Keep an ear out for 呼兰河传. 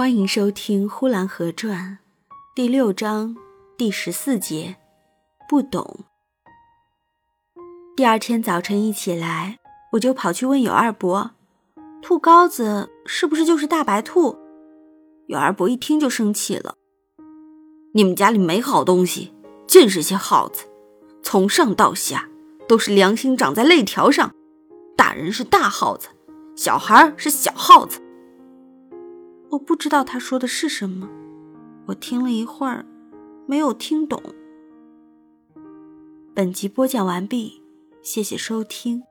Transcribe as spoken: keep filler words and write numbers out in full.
欢迎收听《呼兰河传》第六章第十四节，不懂。第二天早晨一起来，我就跑去问有二伯，兔羔子是不是就是大白兔？有二伯一听就生气了，你们家里没好东西，尽是些耗子，从上到下都是良心长在肋条上，大人是大耗子，小孩是小耗子。我不知道他说的是什么，我听了一会儿，没有听懂。本集播讲完毕，谢谢收听。